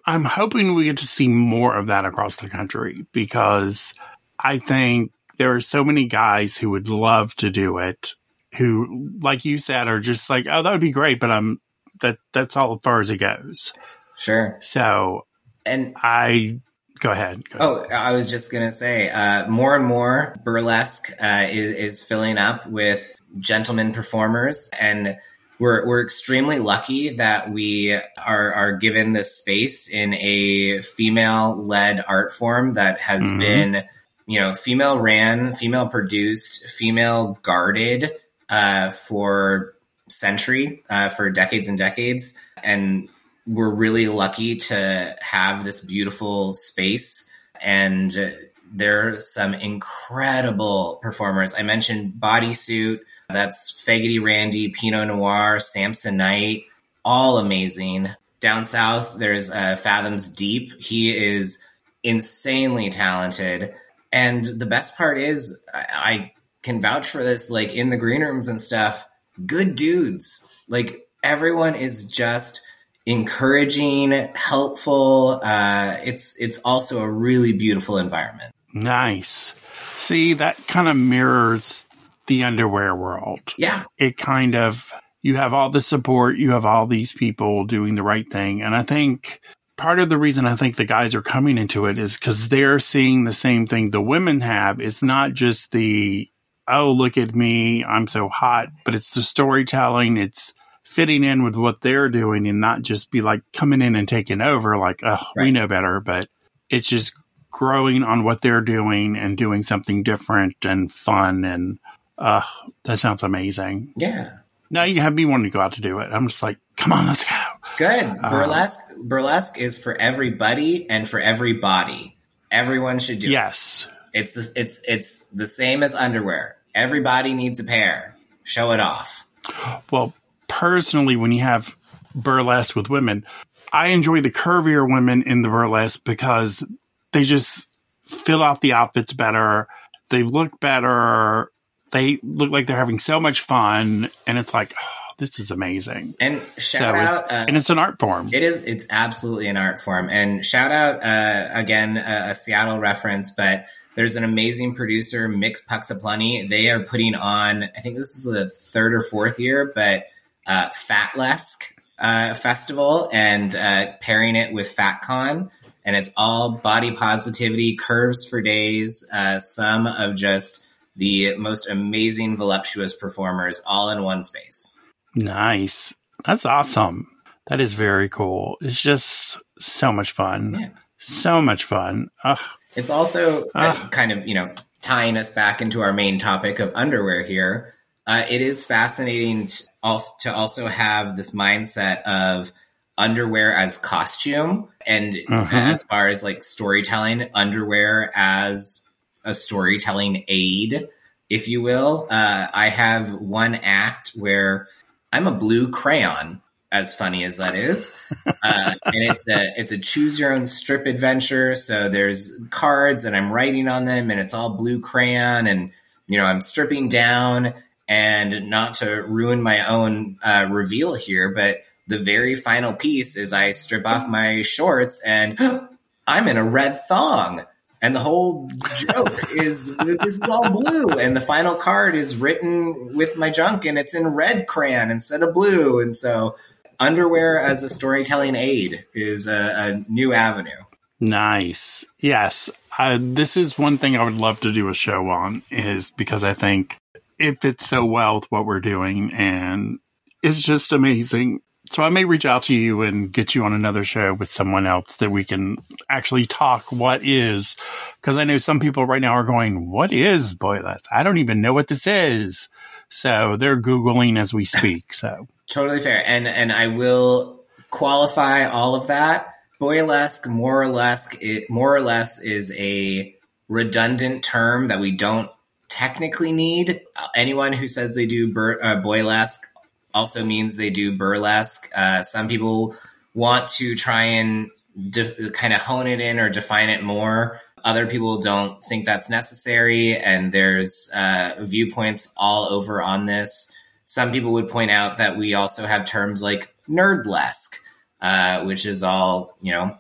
I'm hoping we get to see more of that across the country, because I think there are so many guys who would love to do it, who, like you said, are just like, oh, that would be great, but I'm that that's all as far as it goes. Sure. So, and I go ahead. Go oh, ahead. I was just gonna say, uh, more and more burlesque uh, is, is filling up with gentlemen performers, and we're we're extremely lucky that we are are given this space in a female led art form that has mm-hmm. been, you know, female ran, female produced, female guarded. Uh, for century, uh, for decades and decades. And we're really lucky to have this beautiful space. And uh, there are some incredible performers. I mentioned Bodysuit. That's Faggity Randy, Pinot Noir, Samsonite, all amazing. Down south, there's uh, Fathoms Deep. He is insanely talented. And the best part is, I... I can vouch for this, like in the green rooms and stuff, good dudes. Like everyone is just encouraging, helpful. Uh, it's, it's also a really beautiful environment. Nice. See, that kind of mirrors the underwear world. Yeah. It kind of, you have all the support, you have all these people doing the right thing. And I think part of the reason I think the guys are coming into it is because they're seeing the same thing the women have. It's not just the, oh, look at me, I'm so hot. But it's the storytelling. It's fitting in with what they're doing and not just be like coming in and taking over like, oh, right. We know better. But it's just growing on what they're doing and doing something different and fun. And uh, that sounds amazing. Yeah. Now you have me wanting to go out to do it. I'm just like, come on, let's go. Good. Burlesque uh, burlesque is for everybody and for everybody. Everyone should do yes. it. Yes. It's the, it's it's the same as underwear. Everybody needs a pair. Show it off. Well, personally, when you have burlesque with women, I enjoy the curvier women in the burlesque because they just fill out the outfits better. They look better. They look like they're having so much fun. And it's like, oh, this is amazing. And shout so out. It's, uh, and it's an art form. It is. It's absolutely an art form. And shout out, uh, again, uh, a Seattle reference, but there's an amazing producer, Mix Puxaplenty. They are putting on, I think this is the third or fourth year, but uh, Fatlesque uh, Festival, and uh, pairing it with FatCon. And it's all body positivity, curves for days, uh, some of just the most amazing, voluptuous performers all in one space. Nice. That's awesome. That is very cool. It's just so much fun. Yeah. So much fun. Ugh. It's also uh, kind of, you know, tying us back into our main topic of underwear here. Uh, it is fascinating to also, to also have this mindset of underwear as costume, and uh-huh. as far as like storytelling, underwear as a storytelling aid, if you will. Uh, I have one act where I'm a blue crayon, as funny as that is. Uh, and it's a, it's a choose your own strip adventure. So there's cards and I'm writing on them, and it's all blue crayon, and, you know, I'm stripping down, and not to ruin my own uh, reveal here, but the very final piece is I strip off my shorts and I'm in a red thong. And the whole joke is this is all blue. And the final card is written with my junk, and it's in red crayon instead of blue. And so underwear as a storytelling aid is a, a new avenue. Nice. Yes. Uh, this is one thing I would love to do a show on, is because I think it fits so well with what we're doing, and it's just amazing. So I may reach out to you and get you on another show with someone else that we can actually talk what is, because I know some people right now are going, what is Boylesque? I don't even know what this is. So they're Googling as we speak. So totally fair. And and I will qualify all of that. Boylesque, more or less, it, more or less is a redundant term that we don't technically need. Anyone who says they do bur- uh, Boylesque also means they do burlesque. Uh, some people want to try and de- kind of hone it in or define it more. Other people don't think that's necessary, and there's uh, viewpoints all over on this. Some people would point out that we also have terms like nerdlesque, uh, which is all, you know,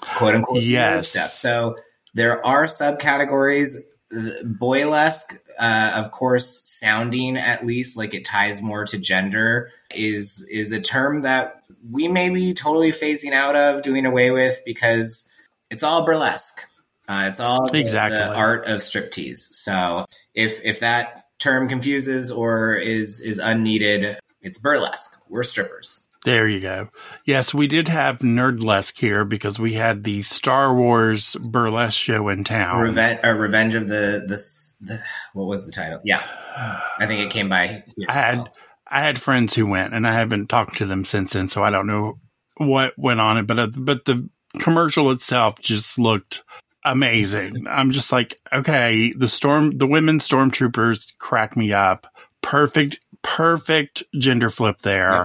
quote unquote yes. nerd stuff. So there are subcategories. Boylesque, uh, of course, sounding at least like it ties more to gender, is is a term that we may be totally phasing out of, doing away with, because it's all burlesque. Uh, it's all exactly. the, the art of striptease. So if if that term confuses or is is unneeded, it's burlesque. We're strippers. There you go. Yes, we did have nerdlesque here because we had the Star Wars burlesque show in town. Revenge, uh, Revenge of the, the the what was the title? Yeah, I think it came by. Yeah. I had I had friends who went, and I haven't talked to them since then, so I don't know what went on. But uh, but the commercial itself just looked amazing. I'm just like, okay, the storm, the women stormtroopers crack me up. Perfect, perfect gender flip there. Yeah.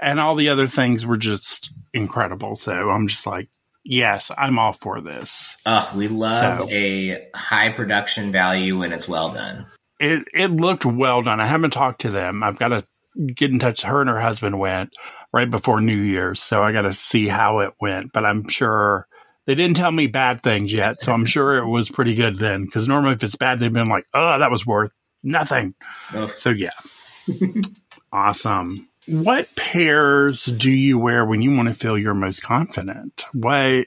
And all the other things were just incredible. So I'm just like, yes, I'm all for this. Oh, we love so, a high production value when it's well done. It it looked well done. I haven't talked to them. I've got to get in touch. Her and her husband went right before New Year's, so I got to see how it went. But I'm sure they didn't tell me bad things yet, so I'm sure it was pretty good then. Because normally if it's bad, they've been like, oh, that was worth nothing. Oof. So, yeah. Awesome. What pairs do you wear when you want to feel your most confident? What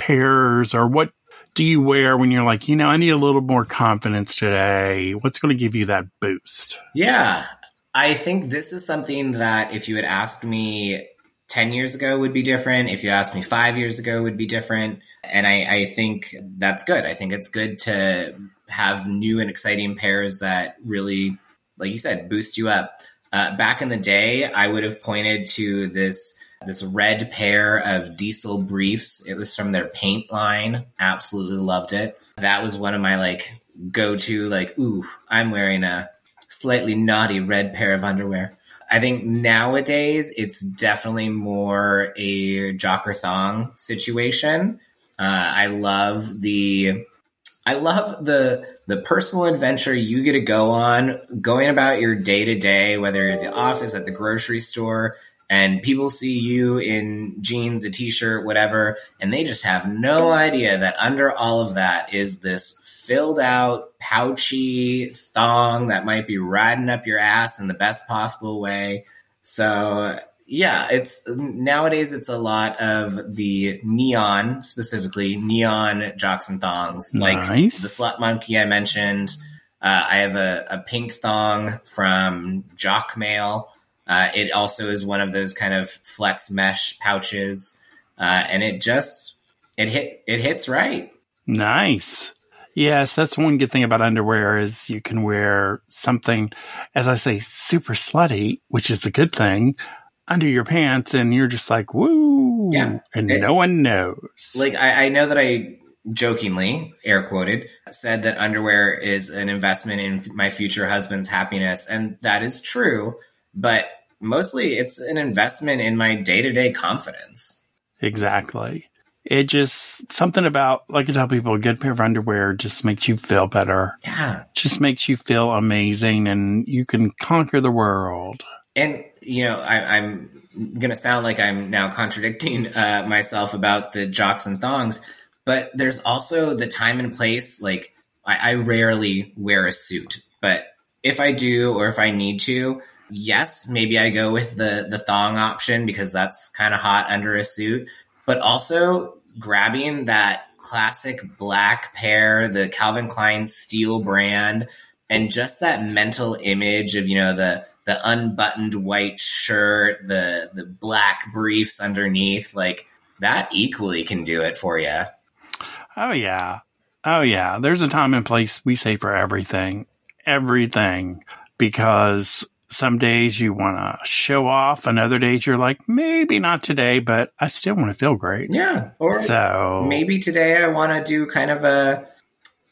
pairs or what do you wear when you're like, you know, I need a little more confidence today? What's going to give you that boost? Yeah, I think this is something that if you had asked me ten years ago would be different. If you asked me five years ago would be different. And I, I think that's good. I think it's good to have new and exciting pairs that really, like you said, boost you up. Uh, back in the day, I would have pointed to this this red pair of Diesel briefs. It was from their Paint line. Absolutely loved it. That was one of my like go-to, like, ooh, I'm wearing a slightly naughty red pair of underwear. I think nowadays it's definitely more a jock or thong situation. Uh, I love the I love the. the personal adventure you get to go on, going about your day-to-day, whether you're at the office, at the grocery store, and people see you in jeans, a t-shirt, whatever, and they just have no idea that under all of that is this filled-out, pouchy thong that might be riding up your ass in the best possible way. So... yeah, it's nowadays it's a lot of the neon, specifically neon jocks and thongs, like nice. The Slut Monkey I mentioned. Uh, I have a, a pink thong from Jock Mail. Uh, it also is one of those kind of flex mesh pouches, uh, and it just it hit it hits right. Nice. Yes, that's one good thing about underwear is you can wear something, as I say, super slutty, which is a good thing, under your pants, and you're just like, woo, yeah, and it, no one knows. Like, I, I know that I jokingly, air quoted, said that underwear is an investment in f- my future husband's happiness, and that is true, but mostly it's an investment in my day-to-day confidence. Exactly. It just, something about, like I tell people, a good pair of underwear just makes you feel better. Yeah. Just makes you feel amazing, and you can conquer the world. And, you know, I, I'm going to sound like I'm now contradicting uh, myself about the jocks and thongs, but there's also the time and place. Like, I, I rarely wear a suit, but if I do or if I need to, yes, maybe I go with the, the thong option because that's kind of hot under a suit, but also grabbing that classic black pair, the Calvin Klein Steel brand, and just that mental image of, you know, the the unbuttoned white shirt, the the black briefs underneath, like that equally can do it for you. Oh, yeah. Oh, yeah. There's a time and place we say for everything, everything, because some days you want to show off, and other days you're like, maybe not today, but I still want to feel great. Yeah. Or so maybe today I want to do kind of a,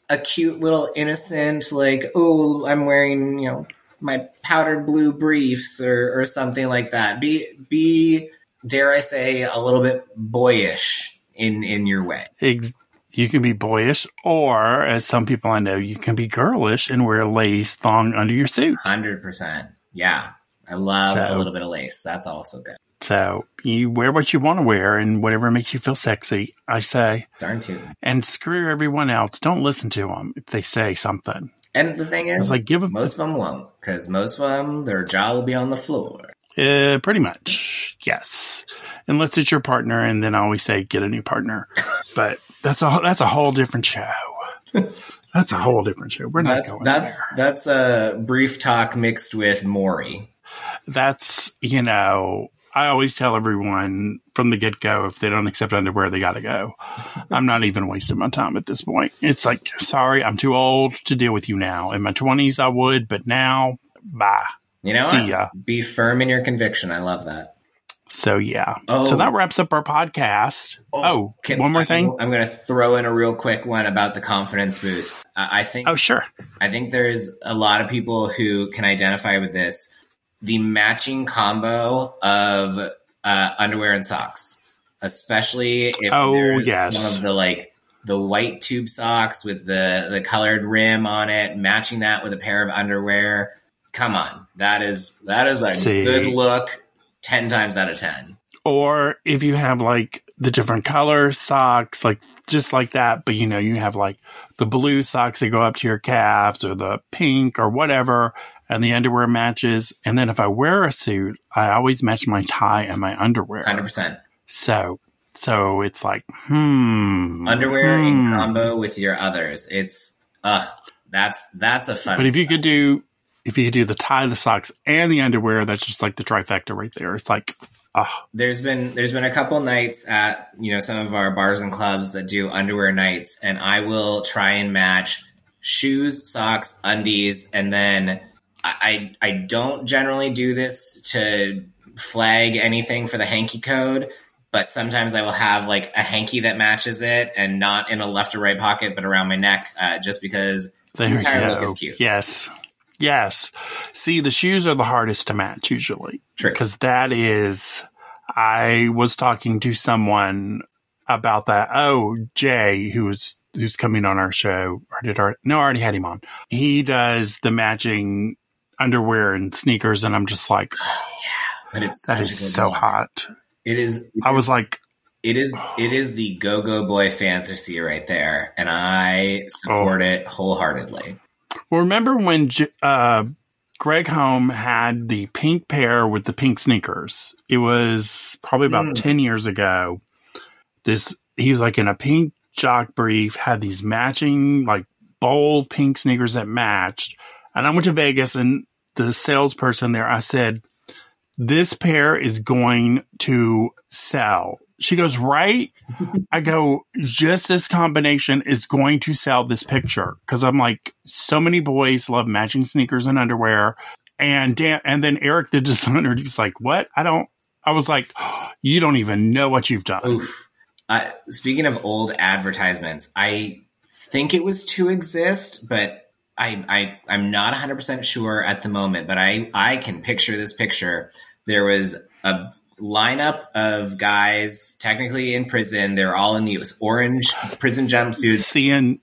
a cute little innocent, like, oh, I'm wearing, you know, my powdered blue briefs or, or something like that. Be, be, dare I say, a little bit boyish in, in your way. You can be boyish, or as some people I know, you can be girlish and wear a lace thong under your suit. one hundred percent. Yeah. I love so, a little bit of lace. That's also good. So you wear what you want to wear and whatever makes you feel sexy, I say. Darn too. And screw everyone else. Don't listen to them if they say something. And the thing is, like, give a- most of them won't, because most of them, their jaw will be on the floor. Uh, pretty much, yes. Unless it's your partner, and then I always say, get a new partner. But that's a, that's a whole different show. That's a whole different show. We're not that's, going that's, there. That's a brief talk mixed with Maury. That's, you know, I always tell everyone from the get-go, if they don't accept underwear, they got to go. I'm not even wasting my time at this point. It's like, sorry, I'm too old to deal with you now. In my twenties, I would, but now, bye. You know, see ya. Be firm in your conviction. I love that. So, yeah. Oh. So that wraps up our podcast. Oh, oh can, one more I, thing. I'm going to throw in a real quick one about the confidence boost. Uh, I think. Oh, sure. I think there's a lot of people who can identify with this. The matching combo of uh, underwear and socks, especially if oh, there's yes. some of the like the white tube socks with the, the colored rim on it, matching that with a pair of underwear. Come on, that is that is a See. good look ten times out of ten. Or if you have like the different color socks, like just like that, but you know you have like the blue socks that go up to your calves, or the pink, or whatever. And the underwear matches. And then if I wear a suit, I always match my tie and my underwear. one hundred percent. So so it's like, hmm. Underwear hmm. in combo with your others. It's, uh, that's that's a fun But if spot. you could do, if you could do the tie, the socks, and the underwear, that's just like the trifecta right there. It's like, ah. Uh. There's been, there's been a couple nights at, you know, some of our bars and clubs that do underwear nights. And I will try and match shoes, socks, undies, and then... I, I don't generally do this to flag anything for the hanky code, but sometimes I will have like a hanky that matches it, and not in a left or right pocket, but around my neck, uh, just because the entire look is cute. Yes. Yes. See, the shoes are the hardest to match usually. True. Because that is, I was talking to someone about that. Oh, Jay, who was who's coming on our show, or did our, no, I already had him on. He does the matching underwear and sneakers, and I'm just like, oh, yeah, but it's that so is so hot. It is. It I was is, like, it is. Oh. It is the go-go boy fantasy right there, and I support oh. it wholeheartedly. Well, remember when uh, Greg Home had the pink pair with the pink sneakers? It was probably about mm. ten years ago. This he was like in a pink jock brief, had these matching like bold pink sneakers that matched. And I went to Vegas, and the salesperson there, I said, this pair is going to sell. She goes, right? I go, just this combination is going to sell this picture. Because I'm like, so many boys love matching sneakers and underwear. And Dan- and then Eric, the designer, he's like, what? I don't. I was like, oh, you don't even know what you've done. Oof. Uh, speaking of old advertisements, I think it was two X ist, but... I, I, I'm not one hundred percent sure at the moment, but I, I can picture this picture. There was a lineup of guys technically in prison. They're all in these orange prison jumpsuits. C N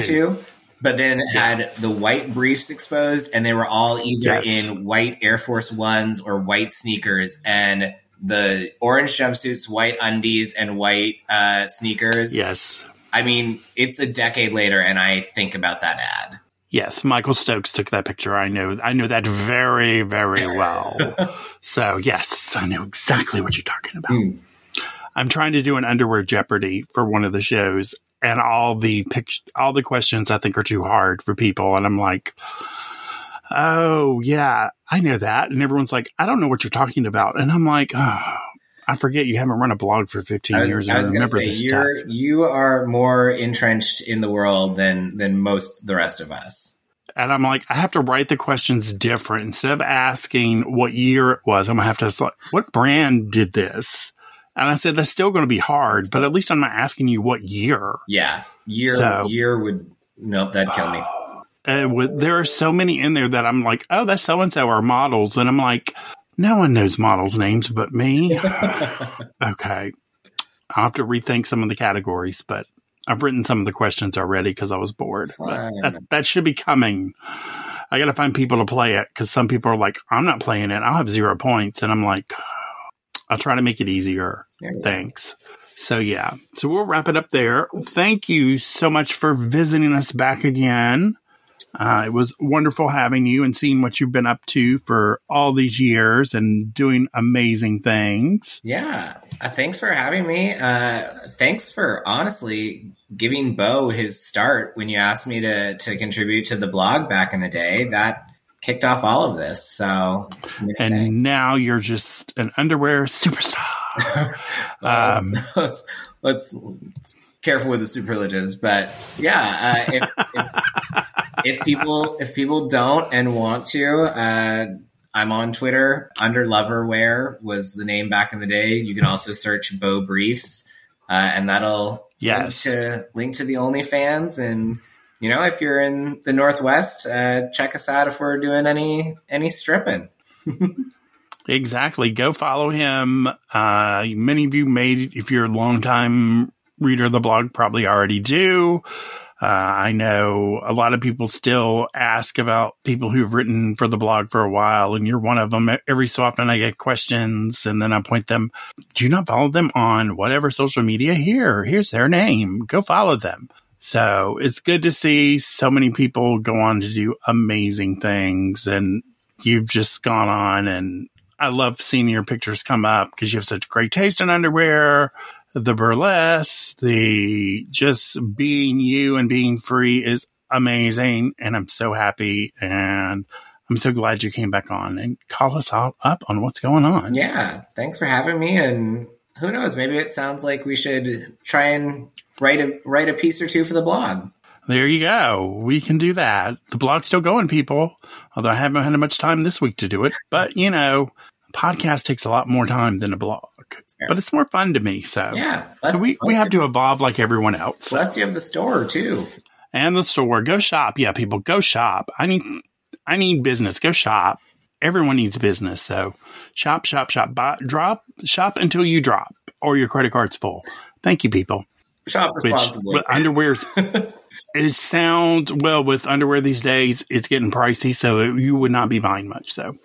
two. But then yeah. had the white briefs exposed, and they were all either yes. in white Air Force Ones or white sneakers. And the orange jumpsuits, white undies, and white uh, sneakers. Yes. I mean, it's a decade later, and I think about that ad. Yes, Michael Stokes took that picture. I know, I know that very, very well. So, yes, I know exactly what you're talking about. Mm. I'm trying to do an underwear Jeopardy for one of the shows, and all the pict- all the questions I think are too hard for people, and I'm like, oh yeah, I know that, and everyone's like, I don't know what you're talking about, and I'm like, oh. I forget you haven't run a blog for fifteen I was, years. I was going to say, you're, you are more entrenched in the world than than most the rest of us. And I'm like, I have to write the questions different. Instead of asking what year it was, I'm going to have to ask, like, what brand did this? And I said, that's still going to be hard, but at least I'm not asking you what year. Yeah. Year so, year would, nope, that'd kill me. Uh, with, there are so many in there that I'm like, oh, that's so-and-so, our models. And I'm like... No one knows models' names but me. Okay. I'll have to rethink some of the categories, but I've written some of the questions already because I was bored. But that, that should be coming. I got to find people to play it because some people are like, I'm not playing it. I'll have zero points. And I'm like, I'll try to make it easier. Thanks. Go. So, yeah. So we'll wrap it up there. Thank you so much for visiting us back again. Uh, it was wonderful having you and seeing what you've been up to for all these years and doing amazing things. Yeah. Uh, thanks for having me. Uh, thanks for honestly giving Beau his start when you asked me to, to contribute to the blog back in the day. That kicked off all of this. So, yeah, and thanks. Now you're just an underwear superstar. well, um, let's, let's, let's, let's careful with the superlatives, but yeah, uh, if, if If people if people don't and want to, uh, I'm on Twitter. Under Loverwear was the name back in the day. You can also search Beau Briefs, uh, and that'll yes. link to link to the OnlyFans. And you know, if you're in the Northwest, uh, check us out if we're doing any any stripping. Exactly. Go follow him. Uh, many of you made if you're a longtime reader of the blog, probably already do. Uh, I know a lot of people still ask about people who've written for the blog for a while, and you're one of them. Every so often I get questions, and then I point them, do you not follow them on whatever social media? Here, here's their name. Go follow them. So it's good to see so many people go on to do amazing things, and you've just gone on, and I love seeing your pictures come up because you have such great taste in underwear. The burlesque, the just being you and being free is amazing. And I'm so happy. And I'm so glad you came back on and called us all up on what's going on. Yeah. Thanks for having me. And who knows, maybe it sounds like we should try and write a, write a piece or two for the blog. There you go. We can do that. The blog's still going, people. Although I haven't had much time this week to do it, but you know, podcast takes a lot more time than a blog. But it's more fun to me, so yeah. Plus, so we, we have to evolve like everyone else. So. Plus, you have the store too, and the store. Go shop, yeah, people. Go shop. I need, I need business. Go shop. Everyone needs business, so shop, shop, shop. Buy, drop, shop until you drop, or your credit card's full. Thank you, people. Shop responsibly. Which, underwear, it sounds, well, with underwear these days, it's getting pricey, so it, you would not be buying much. So,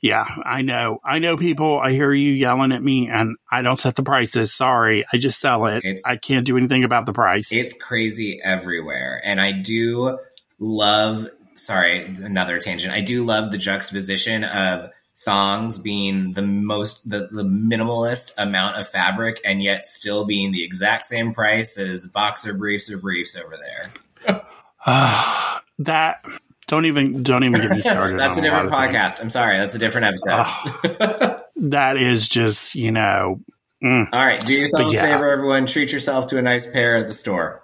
yeah, I know. I know, people, I hear you yelling at me, and I don't set the prices. Sorry, I just sell it. It's, I can't do anything about the price. It's crazy everywhere. And I do love, sorry, another tangent. I do love the juxtaposition of thongs being the most, the, the minimalist amount of fabric, and yet still being the exact same price as boxer briefs or briefs over there. uh, that don't even don't even get me started. That's on a different a podcast. I'm sorry, that's a different episode. Uh, that is just, you know. Mm. All right, do yourself yeah. a favor, everyone. Treat yourself to a nice pair at the store.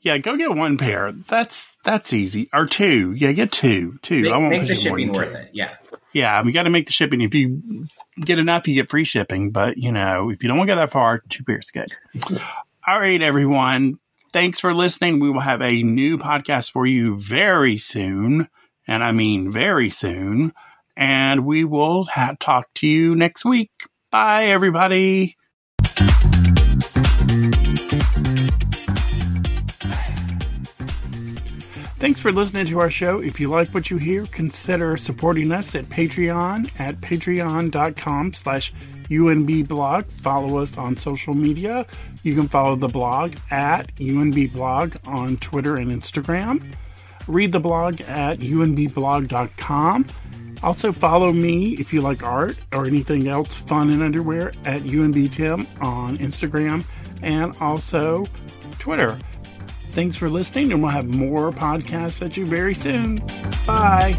Yeah, go get one pair. That's that's easy. Or two. Yeah, get two. Two. Make, I won't make the shipping worth two. It. Yeah. Yeah, we got to make the shipping. If you get enough, you get free shipping. But, you know, if you don't want to go that far, two pairs is good. All right, everyone. Thanks for listening. We will have a new podcast for you very soon. And I mean very soon. And we will ha- talk to you next week. Bye, everybody. Thanks for listening to our show. If you like what you hear, consider supporting us at Patreon at patreon.com slash unbblog. Follow us on social media. You can follow the blog at unbblog on Twitter and Instagram. Read the blog at unbblog dot com. Also follow me if you like art or anything else fun in underwear at unbtim on Instagram and also Twitter. Thanks for listening, and we'll have more podcasts at you very soon. Bye.